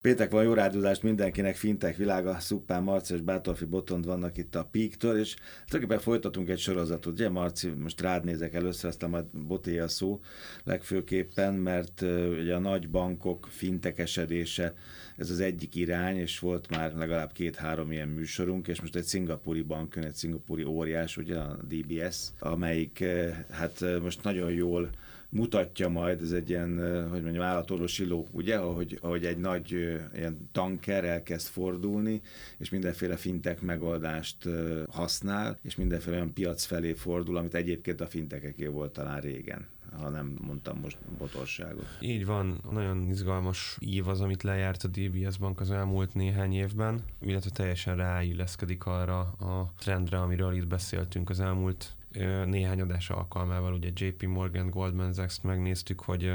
Péntek van, jó rádúzást mindenkinek, fintech világa, Szuppán Marci és Bátorfi Botond vannak itt a Peak-től, és tulajdonképpen folytatunk egy sorozatot. Ugye Marci, most rád nézek először, aztán majd boté a szó legfőképpen, mert ugye a nagy bankok fintech esedése, ez az egyik irány, és volt már legalább 2-3 ilyen műsorunk, és most egy szingapúri bank, egy szingapúri óriás, ugye a DBS, amelyik hát most nagyon jól mutatja majd, ez egy ilyen, hogy mondjam, állatorvosi ló, ugye, ahogy egy nagy ilyen tanker elkezd fordulni, és mindenféle fintech megoldást használ, és mindenféle olyan piac felé fordul, amit egyébként a fintecheké volt talán régen, ha nem mondtam most botorságot. Így van, nagyon izgalmas év az, amit lejárt a DBS Bank az elmúlt néhány évben, illetve teljesen ráilleszkedik arra a trendre, amiről itt beszéltünk az elmúlt néhány adás alkalmával, ugye JP Morgan, Goldman Sachs megnéztük, hogy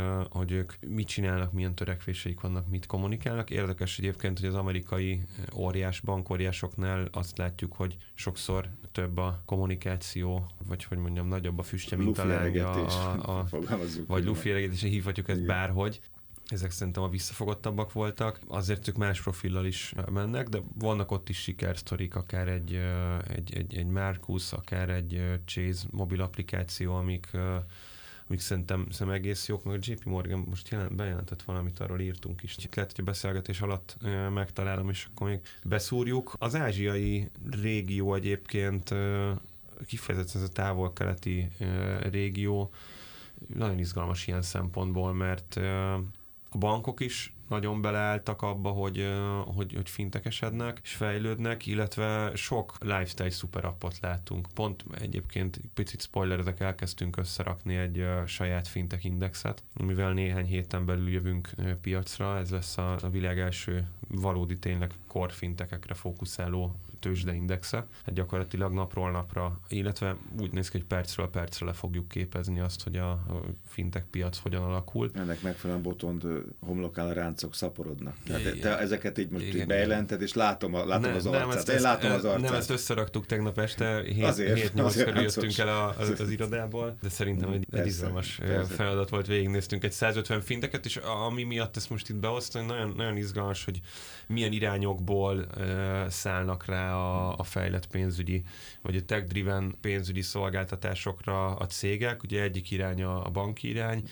ők mit csinálnak, milyen törekvéseik vannak, mit kommunikálnak. Érdekes egyébként, hogy az amerikai óriás bankóriásoknál azt látjuk, hogy sokszor több a kommunikáció, vagy hogy mondjam, nagyobb a füstje, mint a lengye. Vagy luféregetés, hívhatjuk ezt bárhogy. Ezek szerintem a visszafogottabbak voltak, azért ők más profillal is mennek, de vannak ott is sikersztorik, akár egy Marcus, akár egy Chase mobil applikáció, amik szerintem egész jók, meg a JP Morgan most bejelentett valamit, arról írtunk is. Lehet, hogy a beszélgetés alatt megtalálom, és akkor még beszúrjuk. Az ázsiai régió egyébként, kifejezetten ez a távol-keleti régió, nagyon izgalmas ilyen szempontból, mert a bankok is nagyon beleálltak abba, hogy fintechesednek és fejlődnek, illetve sok lifestyle szuperappot láttunk. Pont egyébként picit spoilerezek, elkezdtünk összerakni egy saját fintech indexet, mivel néhány héten belül jövünk piacra, ez lesz a világ első valódi tényleg core fintechekre fókuszáló tőzsdeindexe. Hát gyakorlatilag napról napra, illetve úgy néz ki, hogy percről percre le fogjuk képezni azt, hogy a fintech piac hogyan alakul. Ennek megfelelően Botond homlokán a ráncok szaporodnak. Te ezeket így most így bejelented, és látom az arcát. Én látom az arcát. Nem, ezt összeraktuk tegnap este, 7-8 körül jöttünk el az irodából, de szerintem egy izgalmas feladat volt, végignéztünk egy 150 finteket, és ami miatt ezt most itt beosztani, nagyon, nagyon izgalmas, hogy milyen irányokból szállnak rá a fejlett pénzügyi, vagy a tech-driven pénzügyi szolgáltatásokra a cégek. Ugye egyik irány a banki irány,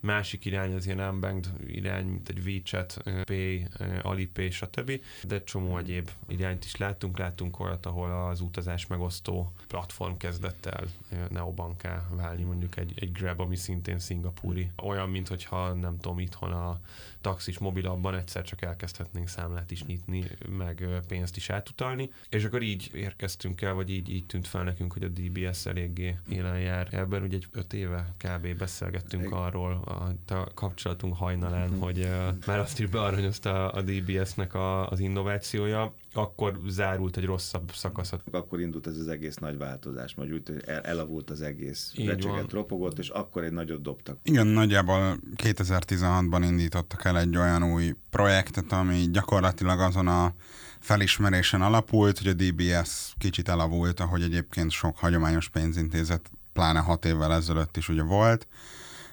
másik irány az ilyen unbanked irány, mint egy WeChat Pay, Alipay, stb. De csomó egyéb irányt is láttunk olyat, ahol az utazás megosztó platform kezdett el neobanká válni, mondjuk egy Grab, ami szintén szingapúri. Olyan, mintha nem tudom, itthon a taxis mobilabban egyszer csak elkezdhetnénk számlát is nyitni, meg pénzt is átutalni. És akkor így érkeztünk el, vagy így tűnt fel nekünk, hogy a DBS eléggé élen jár. Ebben ugye egy 5 éve kb. Beszélgettünk arról, a kapcsolatunk hajnalán, hogy már azt is bearanyozta a DBS-nek az innovációja, akkor zárult egy rosszabb szakasz. Akkor indult ez az egész nagy változás, majd úgy, hogy elavult az egész, becseget ropogott, és akkor egy nagyot dobtak. Igen, nagyjából 2016-ban indítottak el egy olyan új projektet, ami gyakorlatilag azon a felismerésen alapult, hogy a DBS kicsit elavult, ahogy egyébként sok hagyományos pénzintézet, pláne 6 évvel ezelőtt is ugye volt,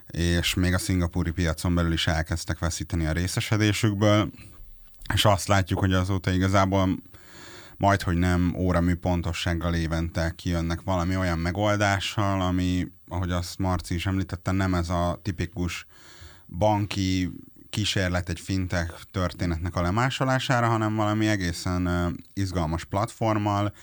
és még a szingapúri piacon belül is elkezdtek veszíteni a részesedésükből, és azt látjuk, hogy azóta igazából majdhogy nem óramű pontossággal évente kijönnek valami olyan megoldással, ami, ahogy azt Marci is említette, nem ez a tipikus banki kísérlet egy fintech történetnek a lemásolására, hanem valami egészen izgalmas platformmal.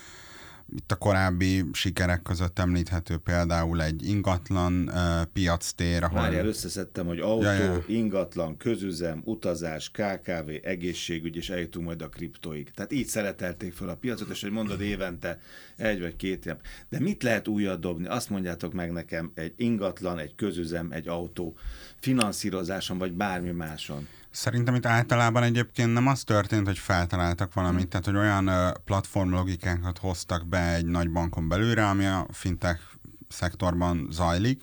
Itt a korábbi sikerek között említhető például egy ingatlan piactér, ahol... Várjál, összeszedtem, hogy autó, ingatlan, közüzem, utazás, KKV, egészségügy, és eljutunk majd a kriptoig. Tehát így szeretelték fel a piacot, és hogy mondod, évente 1 vagy 2 ilyen. De mit lehet újat dobni? Azt mondjátok meg nekem, egy ingatlan, egy közüzem, egy autó, finanszírozáson, vagy bármi máson. Szerintem itt általában egyébként nem az történt, hogy feltaláltak valamit, tehát hogy olyan platform logikákat hoztak be egy nagy bankon belülre, ami a fintech szektorban zajlik,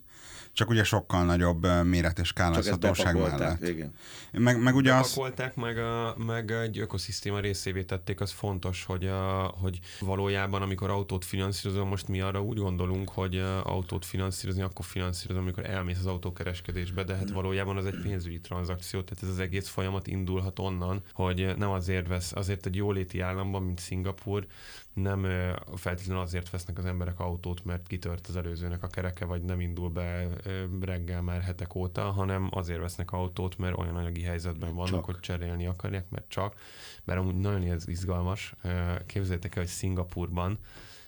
Csak ugye sokkal nagyobb méret és skálázhatóság mellett. Igen. Meg ugye bepakolták, meg egy ökoszisztéma részévé tették, az fontos, hogy valójában amikor autót finanszírozom, most mi arra úgy gondolunk, hogy autót finanszírozni, akkor finanszírozom, amikor elmész az autókereskedésbe, de hát valójában az egy pénzügyi tranzakció, tehát ez az egész folyamat indulhat onnan, hogy nem azért vesz, azért egy jóléti államban, mint Szingapúr, nem feltétlenül azért vesznek az emberek autót, mert kitört az előzőnek a kereke, vagy nem indul be reggel már hetek óta, hanem azért vesznek autót, mert olyan anyagi helyzetben vannak, hogy cserélni akarják, mert amúgy nagyon izgalmas. Képzeljétek el, hogy Szingapúrban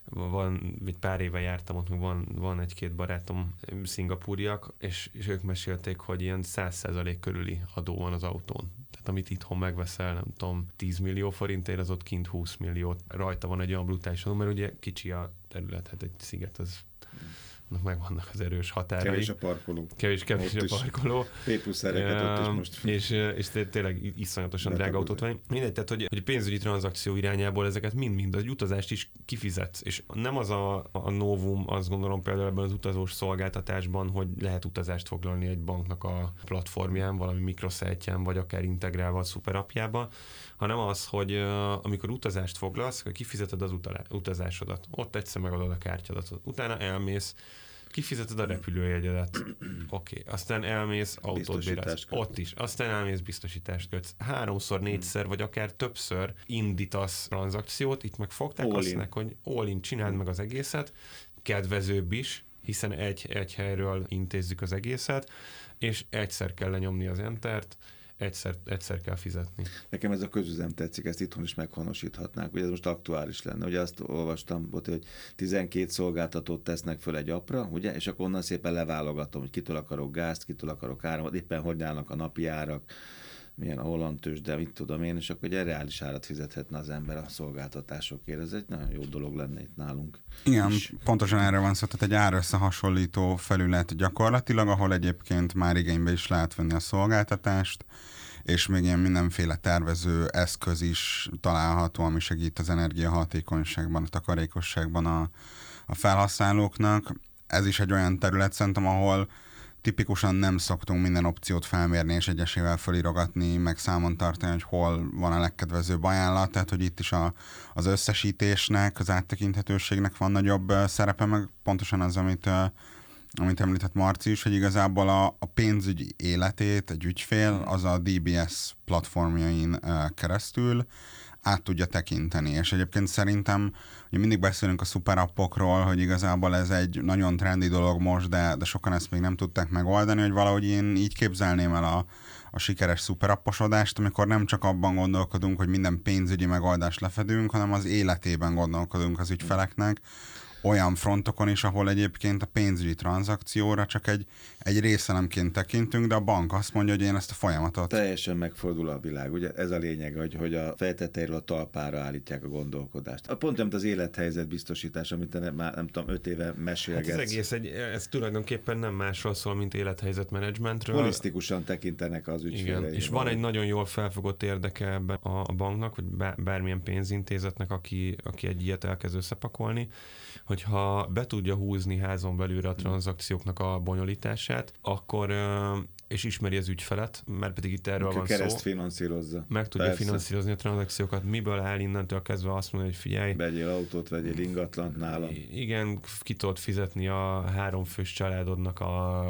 van, vagy pár éve jártam ott, van egy-két barátom szingapúriak, és ők mesélték, hogy ilyen 100% körüli adó van az autón. Tehát amit itthon megveszel, nem tudom, 10 millió forintért, az ott kint 20 millió. Rajta van egy olyan brutális adó, mert ugye kicsi a terület, hát egy sziget, az megvannak az erős határai. Kevés a parkoló. P+R-eket ott is most. És tényleg iszonyatosan drága autót venni. Mindegy, tehát hogy pénzügyi tranzakció irányából ezeket mind az utazást is kifizetsz. És nem az a novum, azt gondolom például ebben az utazós szolgáltatásban, hogy lehet utazást foglalni egy banknak a platformján, valami mikroszeltján, vagy akár integrálva a szuperapjába, hanem az, hogy amikor utazást foglalsz, kifizeted az utazásodat. Ott egyszer megadod a kártyadat. Utána elmész, kifizeted a repülőjegyedet. Oké. Aztán elmész, autót bérelsz. Ott is. Aztán elmész, biztosítást kötsz. 3-szor, 4-szer, vagy akár többször indítasz tranzakciót, itt meg fogták aztnak, hogy all-in csináld meg az egészet, kedvezőbb is, hiszen egy helyről intézzük az egészet, és egyszer kell lenyomni az entert, egyszer kell fizetni. Nekem ez a közüzem tetszik, ezt itthon is meghonosíthatnánk, hogy ez most aktuális lenne. Ugye azt olvastam, hogy 12 szolgáltatót tesznek föl egy appra, ugye? És akkor onnan szépen leválogatom, hogy kitől akarok gázt, kitől akarok áramot, éppen hogy állnak a napi árak, milyen a holland tőzs, de mit tudom én, és akkor egy reális árat fizethetne az ember a szolgáltatásokért. Ez egy nagyon jó dolog lenne itt nálunk. Igen, és pontosan erre van szó, tehát egy árösszehasonlító felület gyakorlatilag, ahol egyébként már igénybe is lehet venni a szolgáltatást, és még ilyen mindenféle tervező eszköz is található, ami segít az energiahatékonyságban, a takarékosságban a felhasználóknak. Ez is egy olyan terület szerintem, ahol tipikusan nem szoktunk minden opciót felmérni és egyesével fölírogatni, meg számon tartani, hogy hol van a legkedvezőbb ajánlat, tehát hogy itt is az összesítésnek, az áttekinthetőségnek van nagyobb szerepe, meg pontosan az, amit említett Marci is, hogy igazából a pénzügyi életét egy ügyfél az a DBS platformjain keresztül át tudja tekinteni, és egyébként szerintem ugye mindig beszélünk a szuperappokról, hogy igazából ez egy nagyon trendi dolog most, de sokan ezt még nem tudták megoldani, hogy valahogy én így képzelném el a sikeres szuperapposodást, amikor nem csak abban gondolkodunk, hogy minden pénzügyi megoldást lefedünk, hanem az életében gondolkodunk az ügyfeleknek, olyan frontokon is, ahol egyébként a pénzügyi tranzakcióra csak egy részelemként tekintünk, de a bank azt mondja, hogy én ezt a folyamatot... Teljesen megfordul a világ, ugye ez a lényeg, hogy a fejteteiről a talpára állítják a gondolkodást. Pont nem az élethelyzet biztosítás, amit már nem tudom, 5 éve mesélgetsz. Hát ez egész ez tulajdonképpen nem másról szól, mint élethelyzetmenedzsmentről. Holisztikusan tekintenek az ügyfélre. És van egy nagyon jól felfogott érdeke ebben a banknak, vagy bármilyen pénzintézetnek, aki egy ilyet elkezd összepakolni, hogyha be tudja húzni házon belülre a tranzakcióknak a bonyolítását, akkor és ismeri az ügyfelet, mert pedig itt erről van szó. Keresztfinanszírozza. Meg tudja finanszírozni a tranzakciókat, miből áll innentől kezdve azt mondani, hogy figyelj. Vegyél autót, vegyél ingatlant nálam. Igen, ki tudod fizetni a 3 fős családodnak a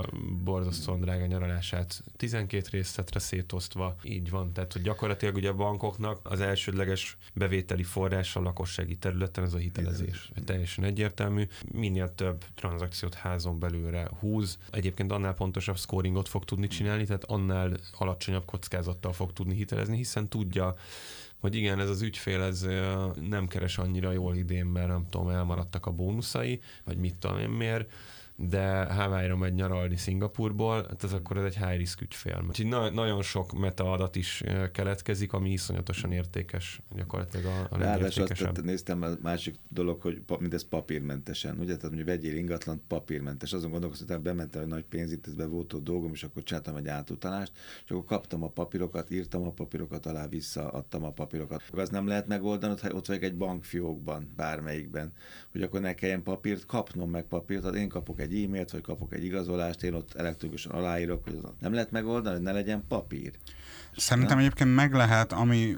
borzasztóan drága nyaralását 12 részletre szétosztva. Így van, tehát hogy gyakorlatilag ugye a bankoknak az elsődleges bevételi forrása a lakossági területen ez a hitelezés. Teljesen egyértelmű. Minél több tranzakciót házon belőle húz. Egyébként annál pontosabb scoringot fog tudni csinálni, tehát annál alacsonyabb kockázattal fog tudni hitelezni, hiszen tudja, hogy igen, ez az ügyfél ez nem keres annyira jól idén, mert nem tudom, elmaradtak a bónuszai, vagy mit tudom én miért, de Hawaii-ra megy nyaralni Szingapúrból, hát ez akkor ez egy high risk ügyfél. Úgyhogy nagyon sok metaadat is keletkezik, ami iszonyatosan értékes gyakorlatilag a legértékesebb. Azt néztem, a másik dolog, hogy mindez papírmentesen, ugye? Tehát mondjuk vegyél ingatlant papírmentes. Azon gondolkoztam, hogy bementem egy nagy pénzintézetbe, volt ott dolgom, és akkor csináltam egy átutalást, és akkor kaptam a papírokat, írtam a papírokat alá, visszaadtam a papírokat. Ez nem lehet megoldani, ha ott vagyok egy bankfiókban, bármelyikben, hogy akkor ne kelljen papírt kapnom, meg papírt, hát én kapok egy egy e-mailt, vagy kapok egy igazolást, én ott elektronikusan aláírok, hogy nem lehet megoldani, hogy ne legyen papír. Szerintem nem? Egyébként meg lehet, ami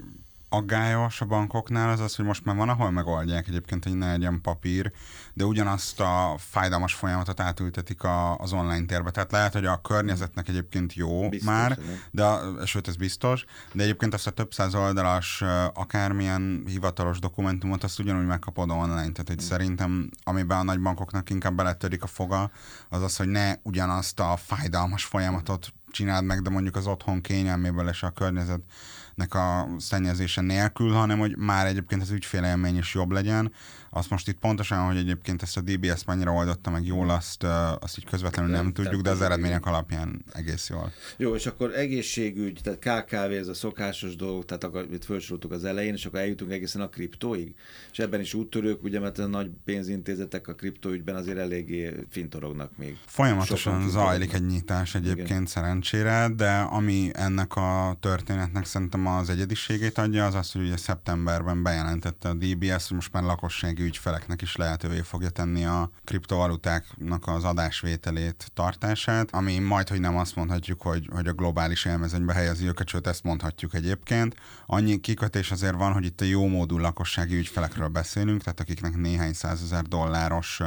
aggályos a bankoknál az az, hogy most már van, ahol megoldják egyébként, hogy ne legyen papír, de ugyanazt a fájdalmas folyamatot átültetik az online térbe. Tehát lehet, hogy a környezetnek egyébként jó biztos, már, de, sőt ez biztos, de egyébként azt a több száz oldalas akármilyen hivatalos dokumentumot azt ugyanúgy megkapod online. Tehát hogy szerintem, amiben a nagy bankoknak inkább beletörik a foga, az az, hogy ne ugyanazt a fájdalmas folyamatot csináld meg, de mondjuk az otthon kényelméből és a környezetnek a szennyezése nélkül, hanem hogy már egyébként az ügyfélélmény is jobb legyen. Azt most itt pontosan, hogy egyébként ezt a DBS mennyire oldotta meg jól, azt így közvetlenül nem tudjuk, de az eredmények alapján egész jól. Jó, és akkor egészségügy, tehát KKV, ez a szokásos dolog, tehát akkor itt felsoroltuk az elején, és akkor eljutunk egészen a kriptóig, és ebben is úttörők, ugye, mert a nagy pénzintézetek a kriptóügyben azért eléggé fintorognak még. Folyamatosan zajlik egy nyitás egyébként, igen, szerencsére, de ami ennek a történetnek szerintem az egyediségét adja, az az, hogy ugye szeptemberben bejelentette a DBS, hogy most már lakossági ügyfeleknek is lehetővé fogja tenni a kriptovalutáknak az adásvételét, tartását, ami majdhogy nem azt mondhatjuk, hogy a globális élmezőnybe helyezi őket, sőt ezt mondhatjuk egyébként. Annyi kikötés azért van, hogy itt a jó módú lakossági ügyfelekről beszélünk, tehát akiknek néhány százezer dolláros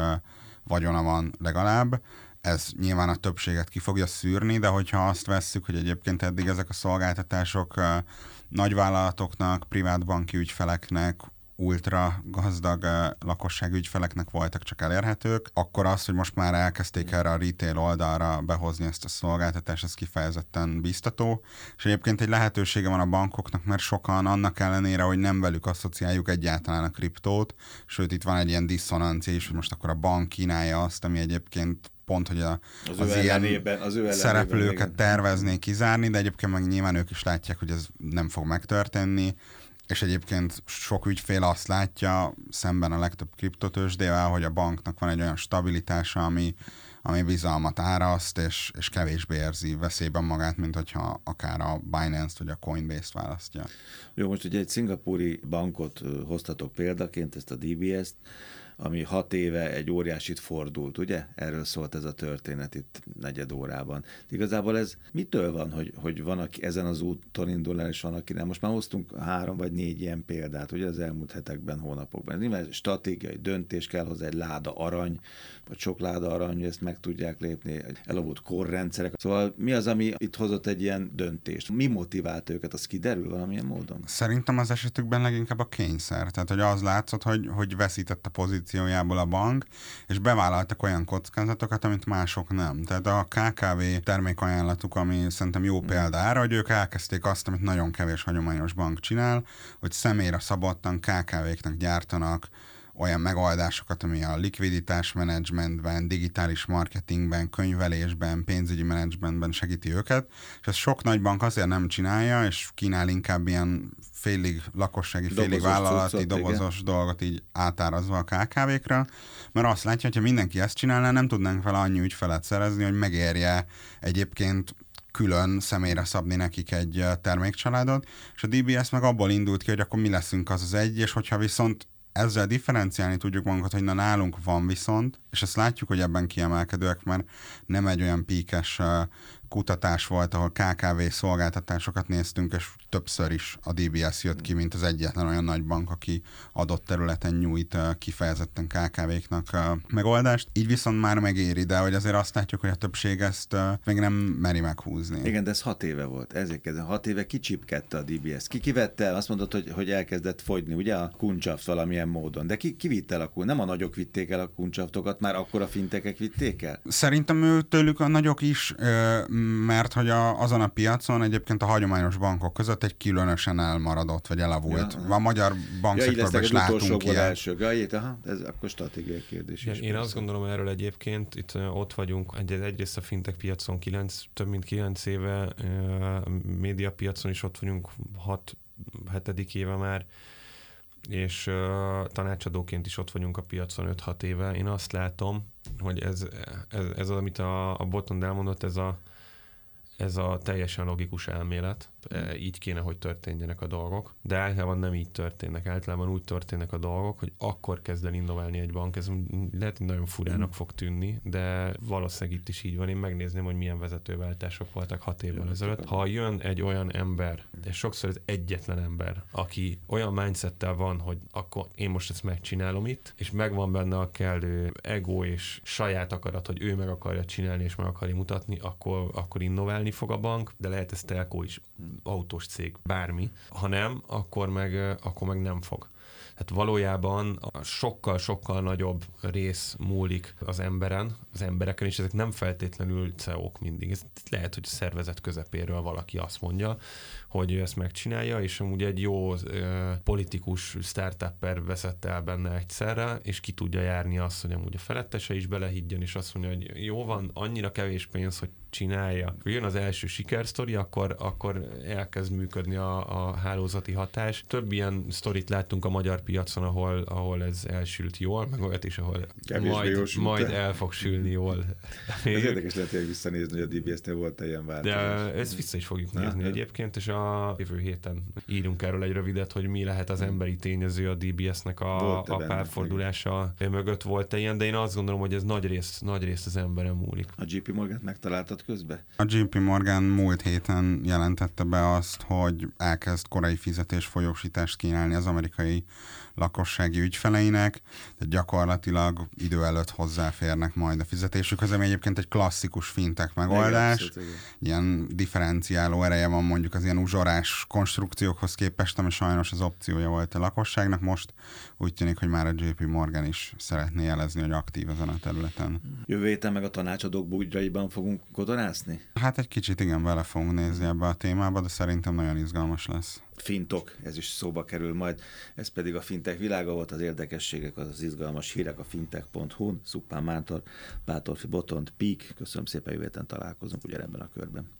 vagyona van legalább. Ez nyilván a többséget ki fogja szűrni, de hogyha azt vesszük, hogy egyébként eddig ezek a szolgáltatások nagyvállalatoknak, privátbanki ügyfeleknek, ultra gazdag lakosság ügyfeleknek voltak csak elérhetők, akkor az, hogy most már elkezdték erre a retail oldalra behozni ezt a szolgáltatást, ez kifejezetten biztató, és egyébként egy lehetősége van a bankoknak, mert sokan annak ellenére, hogy nem velük asszociáljuk egyáltalán a kriptót, sőt itt van egy ilyen diszonancia is, hogy most akkor a bank kínálja azt, ami egyébként pont, hogy az ilyen szereplőket terveznék kizárni, de egyébként meg nyilván ők is látják, hogy ez nem fog megtörténni, és egyébként sok ügyfél azt látja, szemben a legtöbb kriptotőzsdével, hogy a banknak van egy olyan stabilitása, ami bizalmat áraszt, és kevésbé érzi veszélyben magát, mint hogyha akár a Binance-t vagy a Coinbase-t választja. Jó, most ugye egy szingapúri bankot hoztatok példaként, ezt a DBS-t, ami 6 éve egy óriásit fordult, ugye? Erről szólt ez a történet itt negyed órában. Igazából ez mitől van, hogy van, aki ezen az úton indul el, és van, aki nem? Most már hoztunk 3 vagy 4 ilyen példát, ugye az elmúlt hetekben, hónapokban. Nyilván stratégiai döntés kell hozzá, egy láda arany, vagy sok láda arany, hogy ezt meg tudják lépni, elavult korrendszerek. Szóval mi az, ami itt hozott egy ilyen döntést? Mi motivált őket? Az kiderül valamilyen módon? Szerintem az esetükben leginkább a kényszer. Tehát, hogy az látszott, hogy veszített a pozíciójából a bank, és bevállaltak olyan kockázatokat, amit mások nem. Tehát a KKV termékajánlatuk, ami szerintem jó példára, hogy ők elkezdték azt, amit nagyon kevés hagyományos bank csinál, hogy személyre szabottan KKV-knek gyártanak olyan megoldásokat, ami a likviditás menedzsmentben, digitális marketingben, könyvelésben, pénzügyi menedzsmentben segíti őket, és ezt sok nagy bank azért nem csinálja, és kínál inkább ilyen félig lakossági, félig vállalati, dobozos dolgot így átárazva a KKV-kra, mert azt látja, hogyha mindenki ezt csinálná, nem tudnánk vele annyi ügyfelet szerezni, hogy megérje egyébként külön személyre szabni nekik egy termékcsaládot, és a DBS meg abból indult ki, hogy akkor mi leszünk az egy, és hogyha viszont ezzel differenciálni tudjuk magunkat, hogy na nálunk van viszont, és ezt látjuk, hogy ebben kiemelkedőek, mert nem egy olyan píkes kutatás volt, ahol KKV szolgáltatásokat néztünk, és többször is a DBS jött ki, mint az egyetlen olyan nagy bank, aki adott területen nyújt kifejezetten KKV-knak megoldást. Így viszont már megéri, de hogy azért azt látjuk, hogy a többség ezt még nem meri meghúzni. Igen, de ez 6 éve volt. Ezért 6 éve kicsipkedte a DBS. Kivette el? Azt mondod, hogy elkezdett fogyni, ugye a kuncsaftot valamilyen módon. De ki vitt el a kuncsaftot? Nem a nagyok vitték el a kuncsaftokat, már akkor a fintekek vitték el? Szerintem tőlük a nagyok is, mert hogy azon a piacon egyébként a hagyományos bankok között egy különösen elmaradott, vagy elavult. Ja, a magyar bankszektorban is látunk ilyet. Ez akkor stratégiai kérdés. Én azt gondolom erről egyébként, itt ott vagyunk, egyrészt a fintech piacon több mint 9 éve, média piacon is ott vagyunk 6-7. Éve már, és tanácsadóként is ott vagyunk a piacon 5-6 éve. Én azt látom, hogy ez az, amit a Botond elmondott, ez a Ez a teljesen logikus elmélet, így kéne, hogy történjenek a dolgok, de általában nem így történnek. Általában úgy történnek a dolgok, hogy akkor kezd el innoválni egy bank, ez lehet, nagyon furának fog tűnni, de valószínűleg itt is így van. Én megnézném, hogy milyen vezetőváltások voltak 6 évvel ezelőtt. Ha jön egy olyan ember, és sokszor az egyetlen ember, aki olyan mindsettel van, hogy akkor én most ezt megcsinálom itt, és megvan benne a kellő ego és saját akarat, hogy ő meg akarja csinálni és meg akarja mutatni, akkor innoválni fog a bank, de lehet ez telkó is, autós cég, bármi. Ha nem, akkor meg nem fog. Tehát valójában sokkal-sokkal nagyobb rész múlik az emberen, az embereken, és ezek nem feltétlenül CEO-k mindig. Ez lehet, hogy a szervezet közepéről valaki azt mondja, hogy ő ezt megcsinálja, és amúgy egy jó politikus startupper veszett el benne egyszerre, és ki tudja járni azt, hogy amúgy a felettese is belehigyen, és azt mondja, hogy jó van, annyira kevés pénz, hogy csinálja. Jön az első sikersztori, akkor elkezd működni a hálózati hatás. Több ilyen sztorit láttunk a magyar piacon, ahol ez elsült jól, meg olyat is, ahol majd el fog sülni jól. Ez érdekes lehet, hogy visszanézni, hogy a DBS-nél volt ilyen változás. De ezt vissza is fogjuk nézni egyébként, és a jövő héten írunk erről egy rövidet, hogy mi lehet az emberi tényező a DBS-nek a párfordulása mögött volt-e ilyen, de én azt gondolom, hogy ez nagy részt az emberen múlik. A JP Morgan megtaláltad közben? A JP Morgan múlt héten jelentette be azt, hogy elkezd korai fizetésfolyósítást kínálni az amerikai lakossági ügyfeleinek, de gyakorlatilag idő előtt hozzáférnek majd a fizetésükhöz, ami egyébként egy klasszikus fintech megoldás. Igen. Ilyen differenciáló ereje van mondjuk az ilyen uzsorás konstrukciókhoz képest, ami sajnos az opciója volt a lakosságnak. Most úgy tűnik, hogy már a JP Morgan is szeretné jelezni, hogy aktív ezen a területen. Jövő héten meg a tanácsadók bugyraiban fogunk kodonászni? Hát egy kicsit igen, vele fogunk nézni ebbe a témába, de szerintem nagyon izgalmas lesz. Fintok, ez is szóba kerül majd. Ez pedig a fintech világa volt, az érdekességek, az izgalmas hírek a fintech.hu-n. Szuppán Mántor, Bátorfi Botond, Pík. Köszönöm szépen, jövő héten találkozunk ugyanebben a körben.